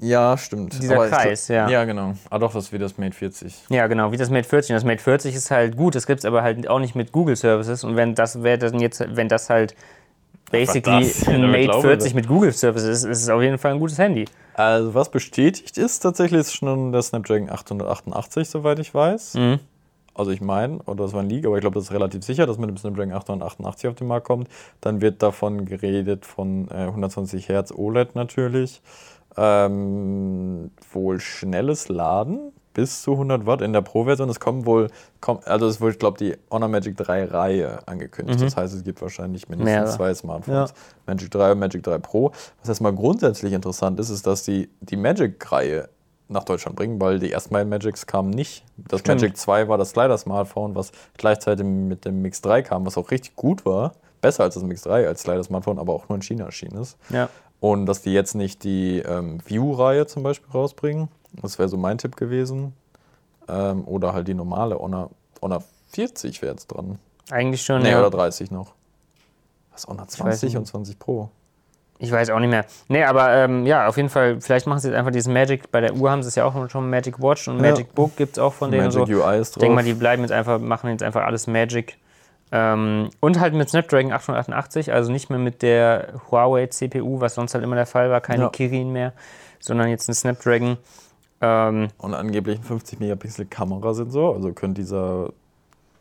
Ja, stimmt. Dieser Kreis, ja. Ja, genau. Ah doch, das ist wie das Mate 40. Ja, genau, wie das Mate 40. Und das Mate 40 ist halt gut, das gibt es aber halt auch nicht mit Google Services. Und wenn das halt basically ein Mate 40 mit Google Services ist, ist es auf jeden Fall ein gutes Handy. Also was bestätigt ist, tatsächlich ist schon der Snapdragon 888, soweit ich weiß. Mhm. Also ich meine, oder das war ein Leak, aber ich glaube, das ist relativ sicher, dass mit dem Snapdragon 888 auf den Markt kommt. Dann wird davon geredet von 120 Hertz OLED natürlich. Wohl schnelles Laden bis zu 100 Watt in der Pro-Version. Es kommen ich glaube, die Honor Magic 3-Reihe angekündigt. Das heißt, es gibt wahrscheinlich mindestens zwei Smartphones. Ja. Magic 3 und Magic 3 Pro. Was erstmal grundsätzlich interessant ist, ist, dass die Magic-Reihe nach Deutschland bringen, weil die ersten beiden Magics kamen nicht. Das Magic 2 war das Slider-Smartphone, was gleichzeitig mit dem Mix 3 kam, was auch richtig gut war. Besser als das Mix 3 als Slider-Smartphone, aber auch nur in China erschienen ist. Ja. Und dass die jetzt nicht die View-Reihe zum Beispiel rausbringen, das wäre so mein Tipp gewesen. Oder halt die normale Honor 40 wäre jetzt dran. Eigentlich schon, oder 30 noch. Was, Honor 20 und 20 Pro? Ich weiß auch nicht mehr. Nee, aber auf jeden Fall, vielleicht machen sie jetzt einfach dieses Magic, bei der Uhr haben sie es ja auch schon, Magic Watch und Magic Book gibt es auch von denen. Magic UI ist drauf. Ich denke mal, die bleiben jetzt einfach, machen jetzt einfach alles Magic. Und halt mit Snapdragon 888, also nicht mehr mit der Huawei-CPU, was sonst halt immer der Fall war, keine Kirin mehr, sondern jetzt ein Snapdragon. Und angeblich ein 50-Megapixel-Kamerasensor, also könnte dieser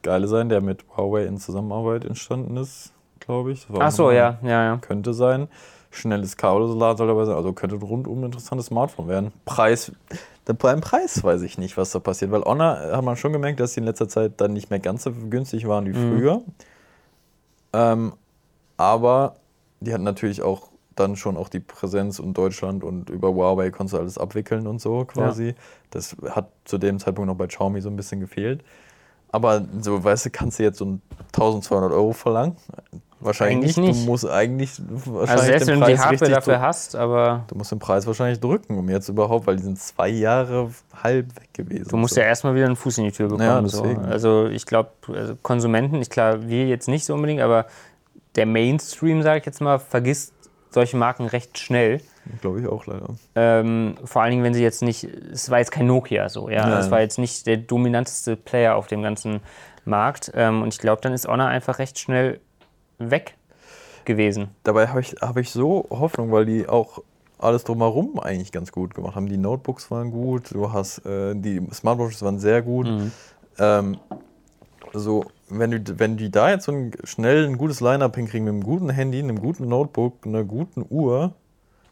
geile sein, der mit Huawei in Zusammenarbeit entstanden ist, glaube ich. Achso, ja. Könnte sein. Schnelles Kabelsalat soll dabei sein, also könnte ein rundum interessantes Smartphone werden. Beim Preis weiß ich nicht, was da passiert, weil Honor hat man schon gemerkt, dass sie in letzter Zeit dann nicht mehr ganz so günstig waren wie früher. Aber die hatten natürlich auch dann schon auch die Präsenz und Deutschland und über Huawei konntest du alles abwickeln und so quasi. Ja. Das hat zu dem Zeitpunkt noch bei Xiaomi so ein bisschen gefehlt. Aber so, weißt du, kannst du jetzt so 1.200 € verlangen? Wahrscheinlich nicht. Du musst wahrscheinlich also selbst den Preis, wenn du die Hardware dafür hast, aber... Du musst den Preis wahrscheinlich drücken, um jetzt überhaupt, weil die sind 2 Jahre halb weg gewesen. Du musst ja erstmal wieder einen Fuß in die Tür bekommen. Ja, deswegen. So. Also ich glaube, also Konsumenten, wir jetzt nicht so unbedingt, aber der Mainstream, sage ich jetzt mal, vergisst solche Marken recht schnell. Glaube ich auch, leider. Vor allen Dingen, wenn sie jetzt nicht... Es war jetzt kein Nokia so, ja. Nein. Es war jetzt nicht der dominanteste Player auf dem ganzen Markt. Und ich glaube, dann ist Honor einfach recht schnell... weg gewesen. Dabei hab ich so Hoffnung, weil die auch alles drumherum eigentlich ganz gut gemacht haben. Die Notebooks waren gut, du hast die Smartwatches waren sehr gut. So, wenn die da jetzt so schnell ein gutes Line-Up hinkriegen mit einem guten Handy, einem guten Notebook, einer guten Uhr,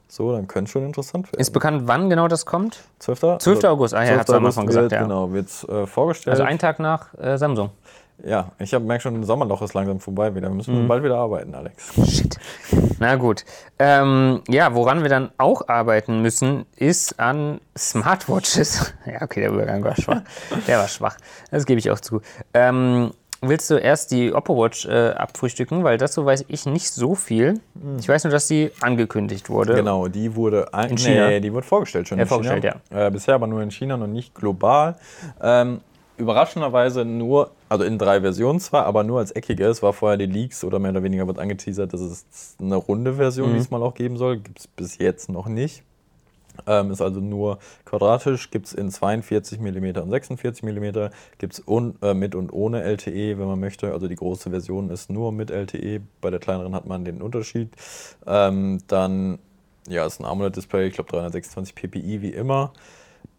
so, dann könnte es schon interessant werden. Ist bekannt, wann genau das kommt? 12. August. Ah ja, hat es am Anfang gesagt, ja. Genau, wird es vorgestellt. Also einen Tag nach Samsung. Ja, ich merke schon, das Sommerloch ist langsam vorbei wieder. Wir müssen bald wieder arbeiten, Alex. Shit. Na gut. Ja, woran wir dann auch arbeiten müssen, ist an Smartwatches. Ja, okay, der Übergang war schwach. Der war schwach. Das gebe ich auch zu. Willst du erst die Oppo Watch abfrühstücken? Weil dazu weiß ich nicht so viel. Ich weiß nur, dass die angekündigt wurde. Genau, die wurde in China. Nee, die wurde vorgestellt schon in China. Ja. Bisher aber nur in China, noch nicht global. Überraschenderweise nur, also in 3 Versionen zwar, aber nur als eckige. Es war vorher die Leaks oder mehr oder weniger wird angeteasert, dass es eine runde Version diesmal auch geben soll. Gibt es bis jetzt noch nicht. Ist also nur quadratisch, gibt es in 42 mm und 46 mm, gibt es mit und ohne LTE, wenn man möchte. Also die große Version ist nur mit LTE, bei der kleineren hat man den Unterschied. Dann ja, ist ein AMOLED-Display, ich glaube 326 ppi wie immer.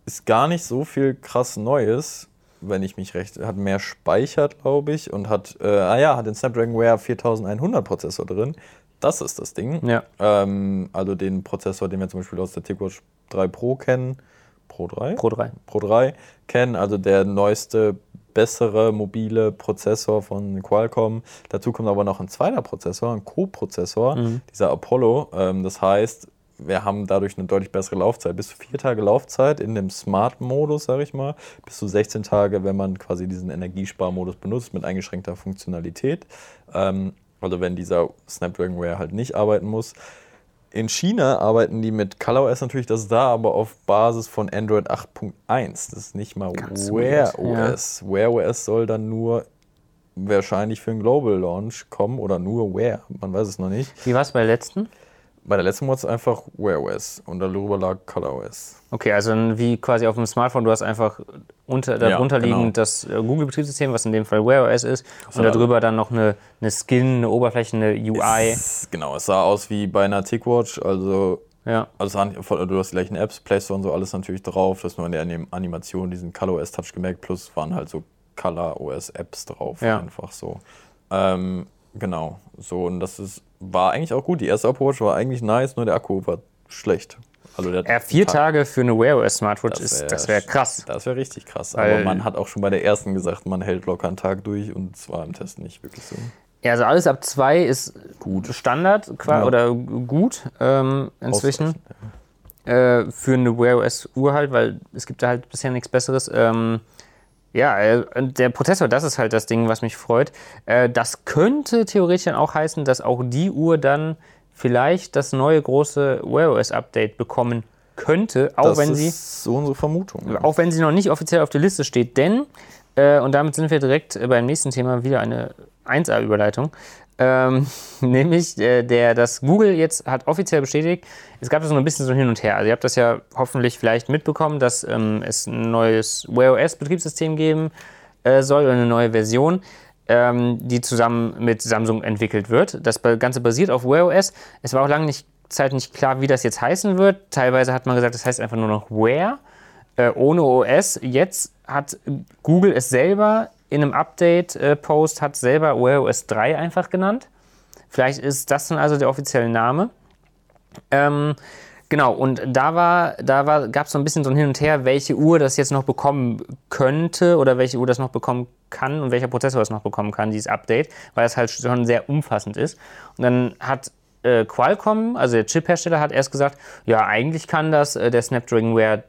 Ist gar nicht so viel krass Neues, wenn ich mich recht, hat mehr Speicher, glaube ich, und hat den Snapdragon Wear 4100 Prozessor drin. Das ist das Ding. Ja. Also den Prozessor, den wir zum Beispiel aus der TicWatch 3 Pro kennen. Pro 3 kennen, also der neueste, bessere, mobile Prozessor von Qualcomm. Dazu kommt aber noch ein zweiter Prozessor, ein Co-Prozessor, dieser Apollo. Das heißt, wir haben dadurch eine deutlich bessere Laufzeit. Bis zu 4 Tage Laufzeit in dem Smart-Modus, sage ich mal. Bis zu 16 Tage, wenn man quasi diesen Energiesparmodus benutzt mit eingeschränkter Funktionalität. Also wenn dieser Snapdragon Wear halt nicht arbeiten muss. In China arbeiten die mit ColorOS natürlich, das ist da aber auf Basis von Android 8.1. Das ist nicht mal ganz Wear OS. Ja. Wear OS soll dann nur wahrscheinlich für einen Global Launch kommen oder nur Wear, man weiß es noch nicht. Wie war es bei der letzten? Bei der letzten war es einfach Wear OS und darüber lag ColorOS. Okay, also wie quasi auf dem Smartphone, du hast einfach darunter liegend das Google-Betriebssystem, was in dem Fall Wear OS ist, und darüber dann noch eine Skin, eine Oberfläche, eine UI. Es sah aus wie bei einer TicWatch, also... Ja. Also du hast die gleichen Apps, Play Store und so, alles natürlich drauf, das nur in der Animation diesen ColorOS-Touch gemerkt, plus waren halt so ColorOS-Apps drauf, einfach so. Genau, so, und das war eigentlich auch gut. Die erste Oppo Watch war eigentlich nice, nur der Akku war schlecht. Also 4 Tage für eine Wear OS Smartwatch, das wäre krass. Das wäre richtig krass. Aber man hat auch schon bei der ersten gesagt, man hält locker einen Tag durch und es war im Test nicht wirklich so. Ja, also alles ab 2 ist gut. Standard oder gut inzwischen. Für eine Wear OS Uhr halt, weil es gibt da halt bisher nichts Besseres. Ja, der Prozessor, das ist halt das Ding, was mich freut. Das könnte theoretisch dann auch heißen, dass auch die Uhr dann vielleicht das neue große Wear OS Update bekommen könnte, das ist unsere Vermutung. Auch wenn sie noch nicht offiziell auf der Liste steht, denn und damit sind wir direkt beim nächsten Thema, wieder eine 1A Überleitung. Nämlich das Google jetzt hat offiziell bestätigt, es gab das noch ein bisschen so hin und her. Also ihr habt das ja hoffentlich vielleicht mitbekommen, dass es ein neues Wear OS Betriebssystem geben soll, oder eine neue Version. die zusammen mit Samsung entwickelt wird. Das Ganze basiert auf Wear OS. Es war auch lange Zeit nicht klar, wie das jetzt heißen wird. Teilweise hat man gesagt, das heißt einfach nur noch Wear, ohne OS. Jetzt hat Google es selber in einem Update-Post, hat selber Wear OS 3 einfach genannt. Vielleicht ist das dann also der offizielle Name. Genau, und da gab es so ein bisschen so ein Hin und Her, welche Uhr das jetzt noch bekommen könnte oder welche Uhr das noch bekommen kann und welcher Prozessor das noch bekommen kann, dieses Update, weil das halt schon sehr umfassend ist. Und dann hat Qualcomm, also der Chip-Hersteller, hat erst gesagt, ja, eigentlich kann das der Snapdragon Wear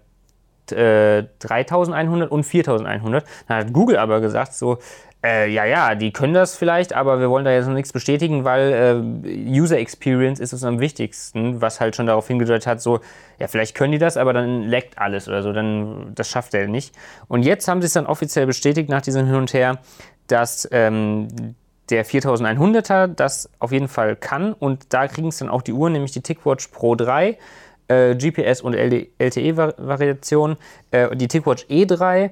3100 und 4100. Dann hat Google aber gesagt, so, ja, die können das vielleicht, aber wir wollen da jetzt noch nichts bestätigen, weil User Experience ist uns am wichtigsten, was halt schon darauf hingedeutet hat, so, ja, vielleicht können die das, aber dann leckt alles oder so, dann das schafft er nicht. Und jetzt haben sie es dann offiziell bestätigt nach diesem Hin und Her, dass der 4100er das auf jeden Fall kann und da kriegen es dann auch die Uhren, nämlich die TicWatch Pro 3, GPS- und LTE-Variation, die TicWatch E3,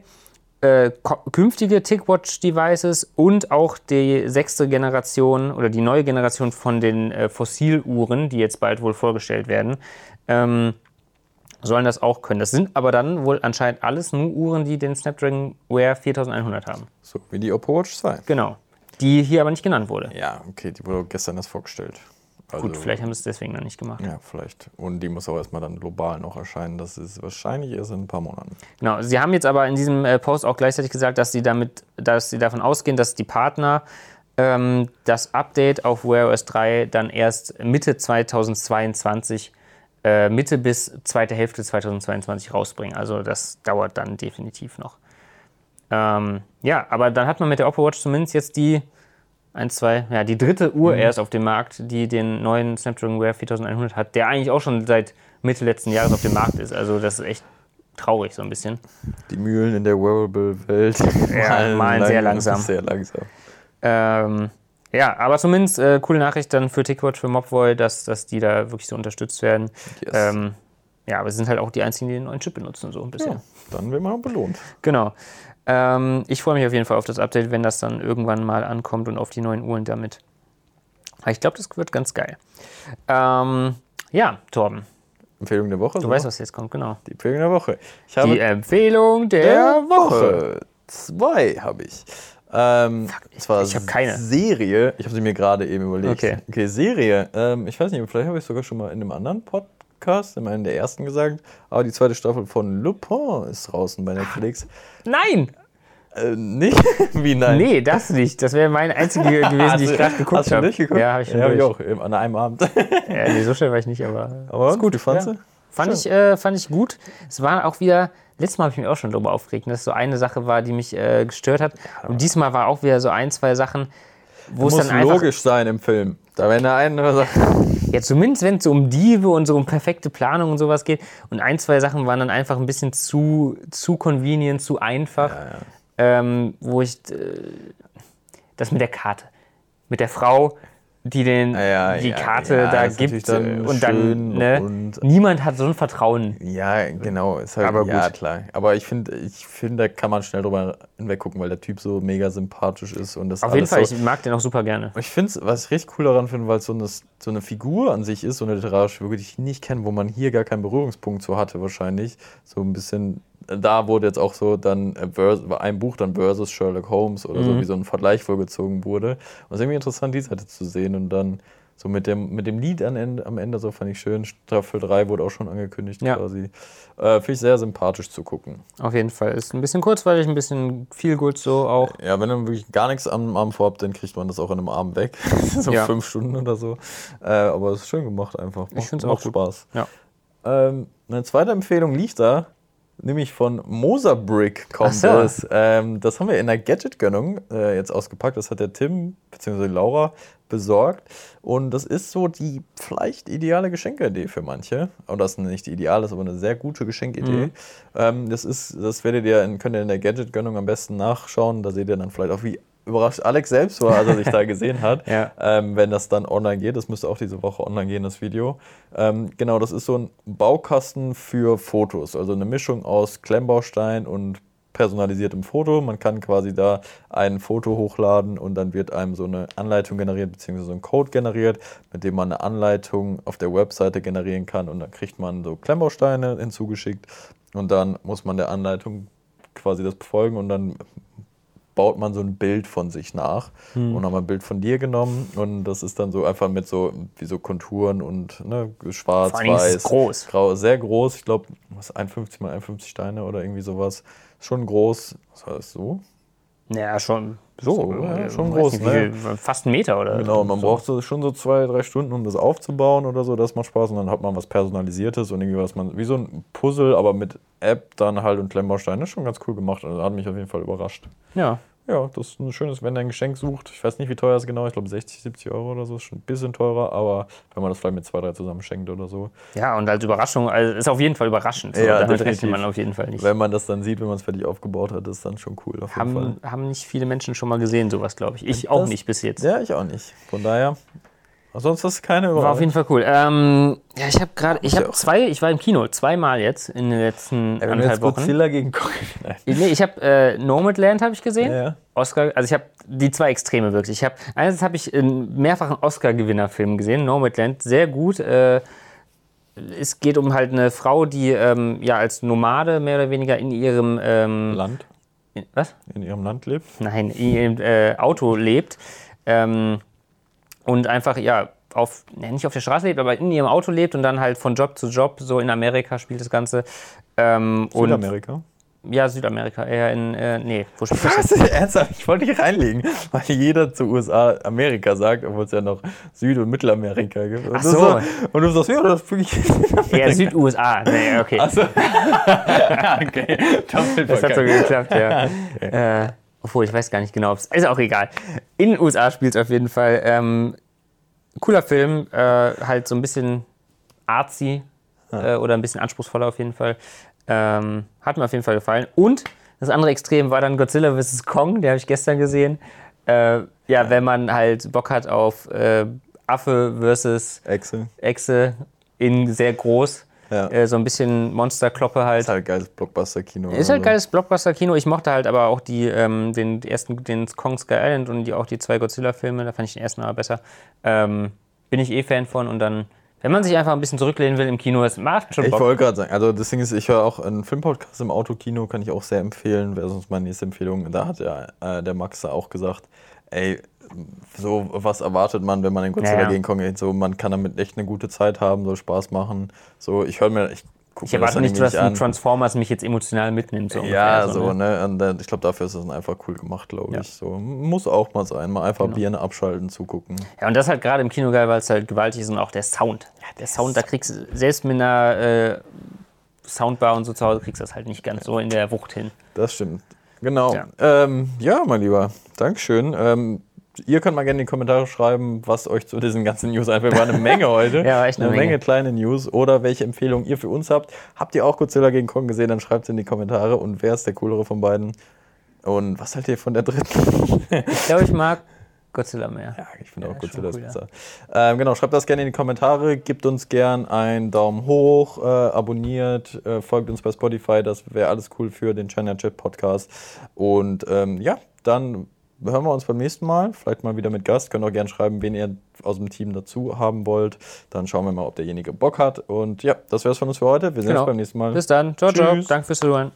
künftige TicWatch-Devices und auch die 6. Generation oder die neue Generation von den Fossiluhren, die jetzt bald wohl vorgestellt werden, sollen das auch können. Das sind aber dann wohl anscheinend alles nur Uhren, die den Snapdragon Wear 4100 haben. So wie die Oppo Watch 2. Genau, die hier aber nicht genannt wurde. Ja, okay, die wurde gestern erst vorgestellt. Also, gut, vielleicht haben sie es deswegen noch nicht gemacht. Ja, vielleicht. Und die muss auch erstmal dann global noch erscheinen. Das ist wahrscheinlich erst in ein paar Monaten. Genau. Sie haben jetzt aber in diesem Post auch gleichzeitig gesagt, dass sie davon ausgehen, dass die Partner das Update auf Wear OS 3 dann erst Mitte 2022, Mitte bis zweite Hälfte 2022 rausbringen. Also das dauert dann definitiv noch. Ja, aber dann hat man mit der Oppo Watch zumindest jetzt die dritte Uhr erst auf dem Markt, die den neuen Snapdragon Wear 4100 hat, der eigentlich auch schon seit Mitte letzten Jahres auf dem Markt ist. Also das ist echt traurig so ein bisschen. Die Mühlen in der Wearable-Welt malen sehr langsam. Sehr langsam. Ja, aber zumindest coole Nachricht dann für TicWatch, für Mobvoi, dass die da wirklich so unterstützt werden. Yes. Ja, aber es sind halt auch die einzigen, die den neuen Chip benutzen, so ein bisschen. Ja, dann wird man auch belohnt. Genau. Ich freue mich auf jeden Fall auf das Update, wenn das dann irgendwann mal ankommt und auf die neuen Uhren damit. Aber ich glaube, das wird ganz geil. Ja, Torben. Empfehlung der Woche? Du weißt, was jetzt kommt, genau. Die Empfehlung der Woche. Die Empfehlung der Woche. 2 habe ich. Ich habe keine. Serie. Ich habe sie mir gerade eben überlegt. Okay, Serie. Ich weiß nicht, vielleicht habe ich sogar schon mal in einem anderen Podcast, in einem der ersten gesagt, aber die 2. Staffel von Lupin ist draußen bei Netflix. Nein! Nicht? Wie nein? Nee, das nicht. Das wäre meine einzige gewesen, die ich gerade geguckt habe. Hast du nicht geguckt? Ja, habe ich auch. An einem Abend. Ja, nee, so schnell war ich nicht, aber ist gut. Wie fandst du? Fand ich gut. Es war auch wieder, letztes Mal habe ich mich auch schon darüber aufgeregt, dass so eine Sache war, die mich gestört hat. Und diesmal war auch wieder so ein, zwei Sachen, wo es dann einfach... Muss logisch sein im Film. Da wenn der eine sagt... Ja, zumindest wenn es so um Diebe und so um perfekte Planung und sowas geht. Und ein, zwei Sachen waren dann einfach ein bisschen zu convenient, zu einfach. Ja, ja. Wo ich... das mit der Karte. Mit der Frau, die Karte da gibt. Dann und dann... Ne, und niemand hat so ein Vertrauen. Ja, genau. Ist halt, aber ja, gut. Klar. Aber ich finde, da kann man schnell drüber hinweggucken, weil der Typ so mega sympathisch ist. Und das auf jeden Fall, so, ich mag den auch super gerne. Ich finde es, was ich richtig cool daran finde, weil es so eine Figur an sich ist, so eine literarische Figur, die ich nicht kenne, wo man hier gar keinen Berührungspunkt zu hatte wahrscheinlich. So ein bisschen... Da wurde jetzt auch so dann ein Buch dann versus Sherlock Holmes oder so, wie so ein Vergleich vorgezogen wurde. Und es ist irgendwie interessant, die Seite zu sehen. Und dann so mit dem Lied am Ende, so fand ich schön. Staffel 3 wurde auch schon angekündigt quasi. Finde ich sehr sympathisch zu gucken. Auf jeden Fall. Ist ein bisschen kurzweilig, ein bisschen viel gut so auch. Ja, wenn man wirklich gar nichts am Abend vorhabt, dann kriegt man das auch an einem Abend weg. So 5 Stunden oder so. Aber es ist schön gemacht einfach. Ich finde es auch Spaß. Ja. Eine zweite Empfehlung liegt da. Nämlich von Mosabrick kommt das. So. Das haben wir in der Gadget-Gönnung jetzt ausgepackt. Das hat der Tim bzw. Laura besorgt. Und das ist so die vielleicht ideale Geschenkidee für manche. Und das ist nicht die ideale, ist aber eine sehr gute Geschenkidee. Das könnt ihr in der Gadget-Gönnung am besten nachschauen. Da seht ihr dann vielleicht auch, wie überrascht Alex selbst war, als er sich da gesehen hat. Wenn das dann online geht. Das müsste auch diese Woche online gehen, das Video. Genau, das ist so ein Baukasten für Fotos. Also eine Mischung aus Klemmbaustein und personalisiertem Foto. Man kann quasi da ein Foto hochladen und dann wird einem so eine Anleitung generiert, beziehungsweise so ein Code generiert, mit dem man eine Anleitung auf der Webseite generieren kann, und dann kriegt man so Klemmbausteine hinzugeschickt und dann muss man der Anleitung quasi das befolgen und dann baut man so ein Bild von sich nach. Und haben ein Bild von dir genommen und das ist dann so einfach mit so, wie so Konturen und ne, schwarz, weiß, ist es groß. Grau, sehr groß. Ich glaube, was 51 mal 51 Steine oder irgendwie sowas. Schon groß. Was heißt so? Ja, schon so. Ja, schon groß, ne? Fast 1 Meter oder genau, man so. Braucht so, schon so 2-3 Stunden, um das aufzubauen oder so. Das macht Spaß und dann hat man was Personalisiertes und irgendwie was man, wie so ein Puzzle, aber mit App dann halt und Klemmbausteine. Das ist schon ganz cool gemacht. Also hat mich auf jeden Fall überrascht. Ja. Ja, das ist ein schönes, wenn ihr ein Geschenk sucht. Ich weiß nicht, wie teuer es genau ist. Ich glaube, 60, 70 Euro oder so ist schon ein bisschen teurer. Aber wenn man das vielleicht mit 2, 3 zusammen schenkt oder so. Ja, und als Überraschung, also ist auf jeden Fall überraschend. So, ja, damit rechnet man auf jeden Fall nicht. Wenn man das dann sieht, wenn man es fertig aufgebaut hat, ist dann schon cool. Auf jeden Fall. Haben nicht viele Menschen schon mal gesehen, sowas, glaube ich. Ich auch nicht bis jetzt. Ja, ich auch nicht. Von daher, sonst hast du keine Überraschung. War auf jeden Fall cool. Ja, ich habe gerade, ich war im Kino zweimal jetzt in den letzten anderthalb Wochen. Godzilla gegen Kong. Nee, ich habe Nomadland habe ich gesehen. Ja. Oscar, also ich habe die zwei Extreme wirklich. Einerseits habe ich einen mehrfachen Oscar-Gewinner-Film gesehen, Nomadland, sehr gut. Es geht um halt eine Frau, die ja als Nomade mehr oder weniger in ihrem Land. In ihrem Land lebt? Nein, in ihrem Auto lebt. Und einfach, ja, nicht auf der Straße lebt, aber in ihrem Auto lebt und dann halt von Job zu Job, so in Amerika spielt das Ganze. Südamerika? Ja, Südamerika, eher in, wo spielt das? Ernsthaft? Ich wollte nicht reinlegen, weil jeder zu USA Amerika sagt, obwohl es ja noch Süd- und Mittelamerika gibt. Und ach so. Und du sagst, ja, das fühle ich in ja, Süd-USA, nee, okay. Ach so. Okay, das hat so geklappt, ja. Okay. Obwohl, ich weiß gar nicht genau, ist auch egal. In den USA spielt es auf jeden Fall. Cooler Film, halt so ein bisschen artsy oder ein bisschen anspruchsvoller auf jeden Fall. Hat mir auf jeden Fall gefallen. Und das andere Extrem war dann Godzilla vs. Kong, den habe ich gestern gesehen. Ja, wenn man halt Bock hat auf Affe versus Echse in sehr groß. Ja. So ein bisschen Monsterkloppe halt. Ist halt geiles Blockbuster-Kino. Ist halt geiles Blockbuster-Kino. Ich mochte halt aber auch den Kong Skull Island und auch die 2 Godzilla-Filme. Da fand ich den ersten aber besser. Bin ich Fan von. Und dann, wenn man sich einfach ein bisschen zurücklehnen will im Kino, das macht schon Bock. Ich wollte gerade sagen, also das Ding ist, ich höre auch einen Filmpodcast im Autokino, kann ich auch sehr empfehlen. Wäre sonst meine nächste Empfehlung. Da hat ja der Max auch gesagt, ey, so was erwartet man, wenn man in Godzilla gegen Kong geht. So, man kann damit echt eine gute Zeit haben, soll Spaß machen. So, ich erwarte nicht, dass ein Transformers mich jetzt emotional mitnimmt. So ja, Und ich glaube, dafür ist es einfach cool gemacht, glaube ich. So, muss auch mal sein, mal einfach Birne abschalten, zugucken. Ja, und das halt gerade im Kino geil, weil es halt gewaltig ist und auch der Sound. Ja, der Sound, da kriegst du selbst mit einer Soundbar und so zu Hause, kriegst du das halt nicht ganz so in der Wucht hin. Das stimmt. Genau. Ja, mein Lieber, Dankeschön. Ihr könnt mal gerne in die Kommentare schreiben, was euch zu diesen ganzen News einfällt. War eine Menge heute. Ja, war echt eine Menge kleine News. Oder welche Empfehlungen ihr für uns habt. Habt ihr auch Godzilla gegen Kong gesehen? Dann schreibt es in die Kommentare. Und wer ist der coolere von beiden? Und was haltet ihr von der dritten? Ich glaube, ich mag Godzilla mehr. Ja, ich finde auch Godzilla ist besser. Genau, schreibt das gerne in die Kommentare. Gebt uns gern einen Daumen hoch. Abonniert. Folgt uns bei Spotify. Das wäre alles cool für den China Chat Podcast. Und dann hören wir uns beim nächsten Mal, vielleicht mal wieder mit Gast. Könnt auch gerne schreiben, wen ihr aus dem Team dazu haben wollt. Dann schauen wir mal, ob derjenige Bock hat. Und ja, das wär's von uns für heute. Wir sehen uns beim nächsten Mal. Bis dann. Ciao, ciao. Danke fürs Zuhören.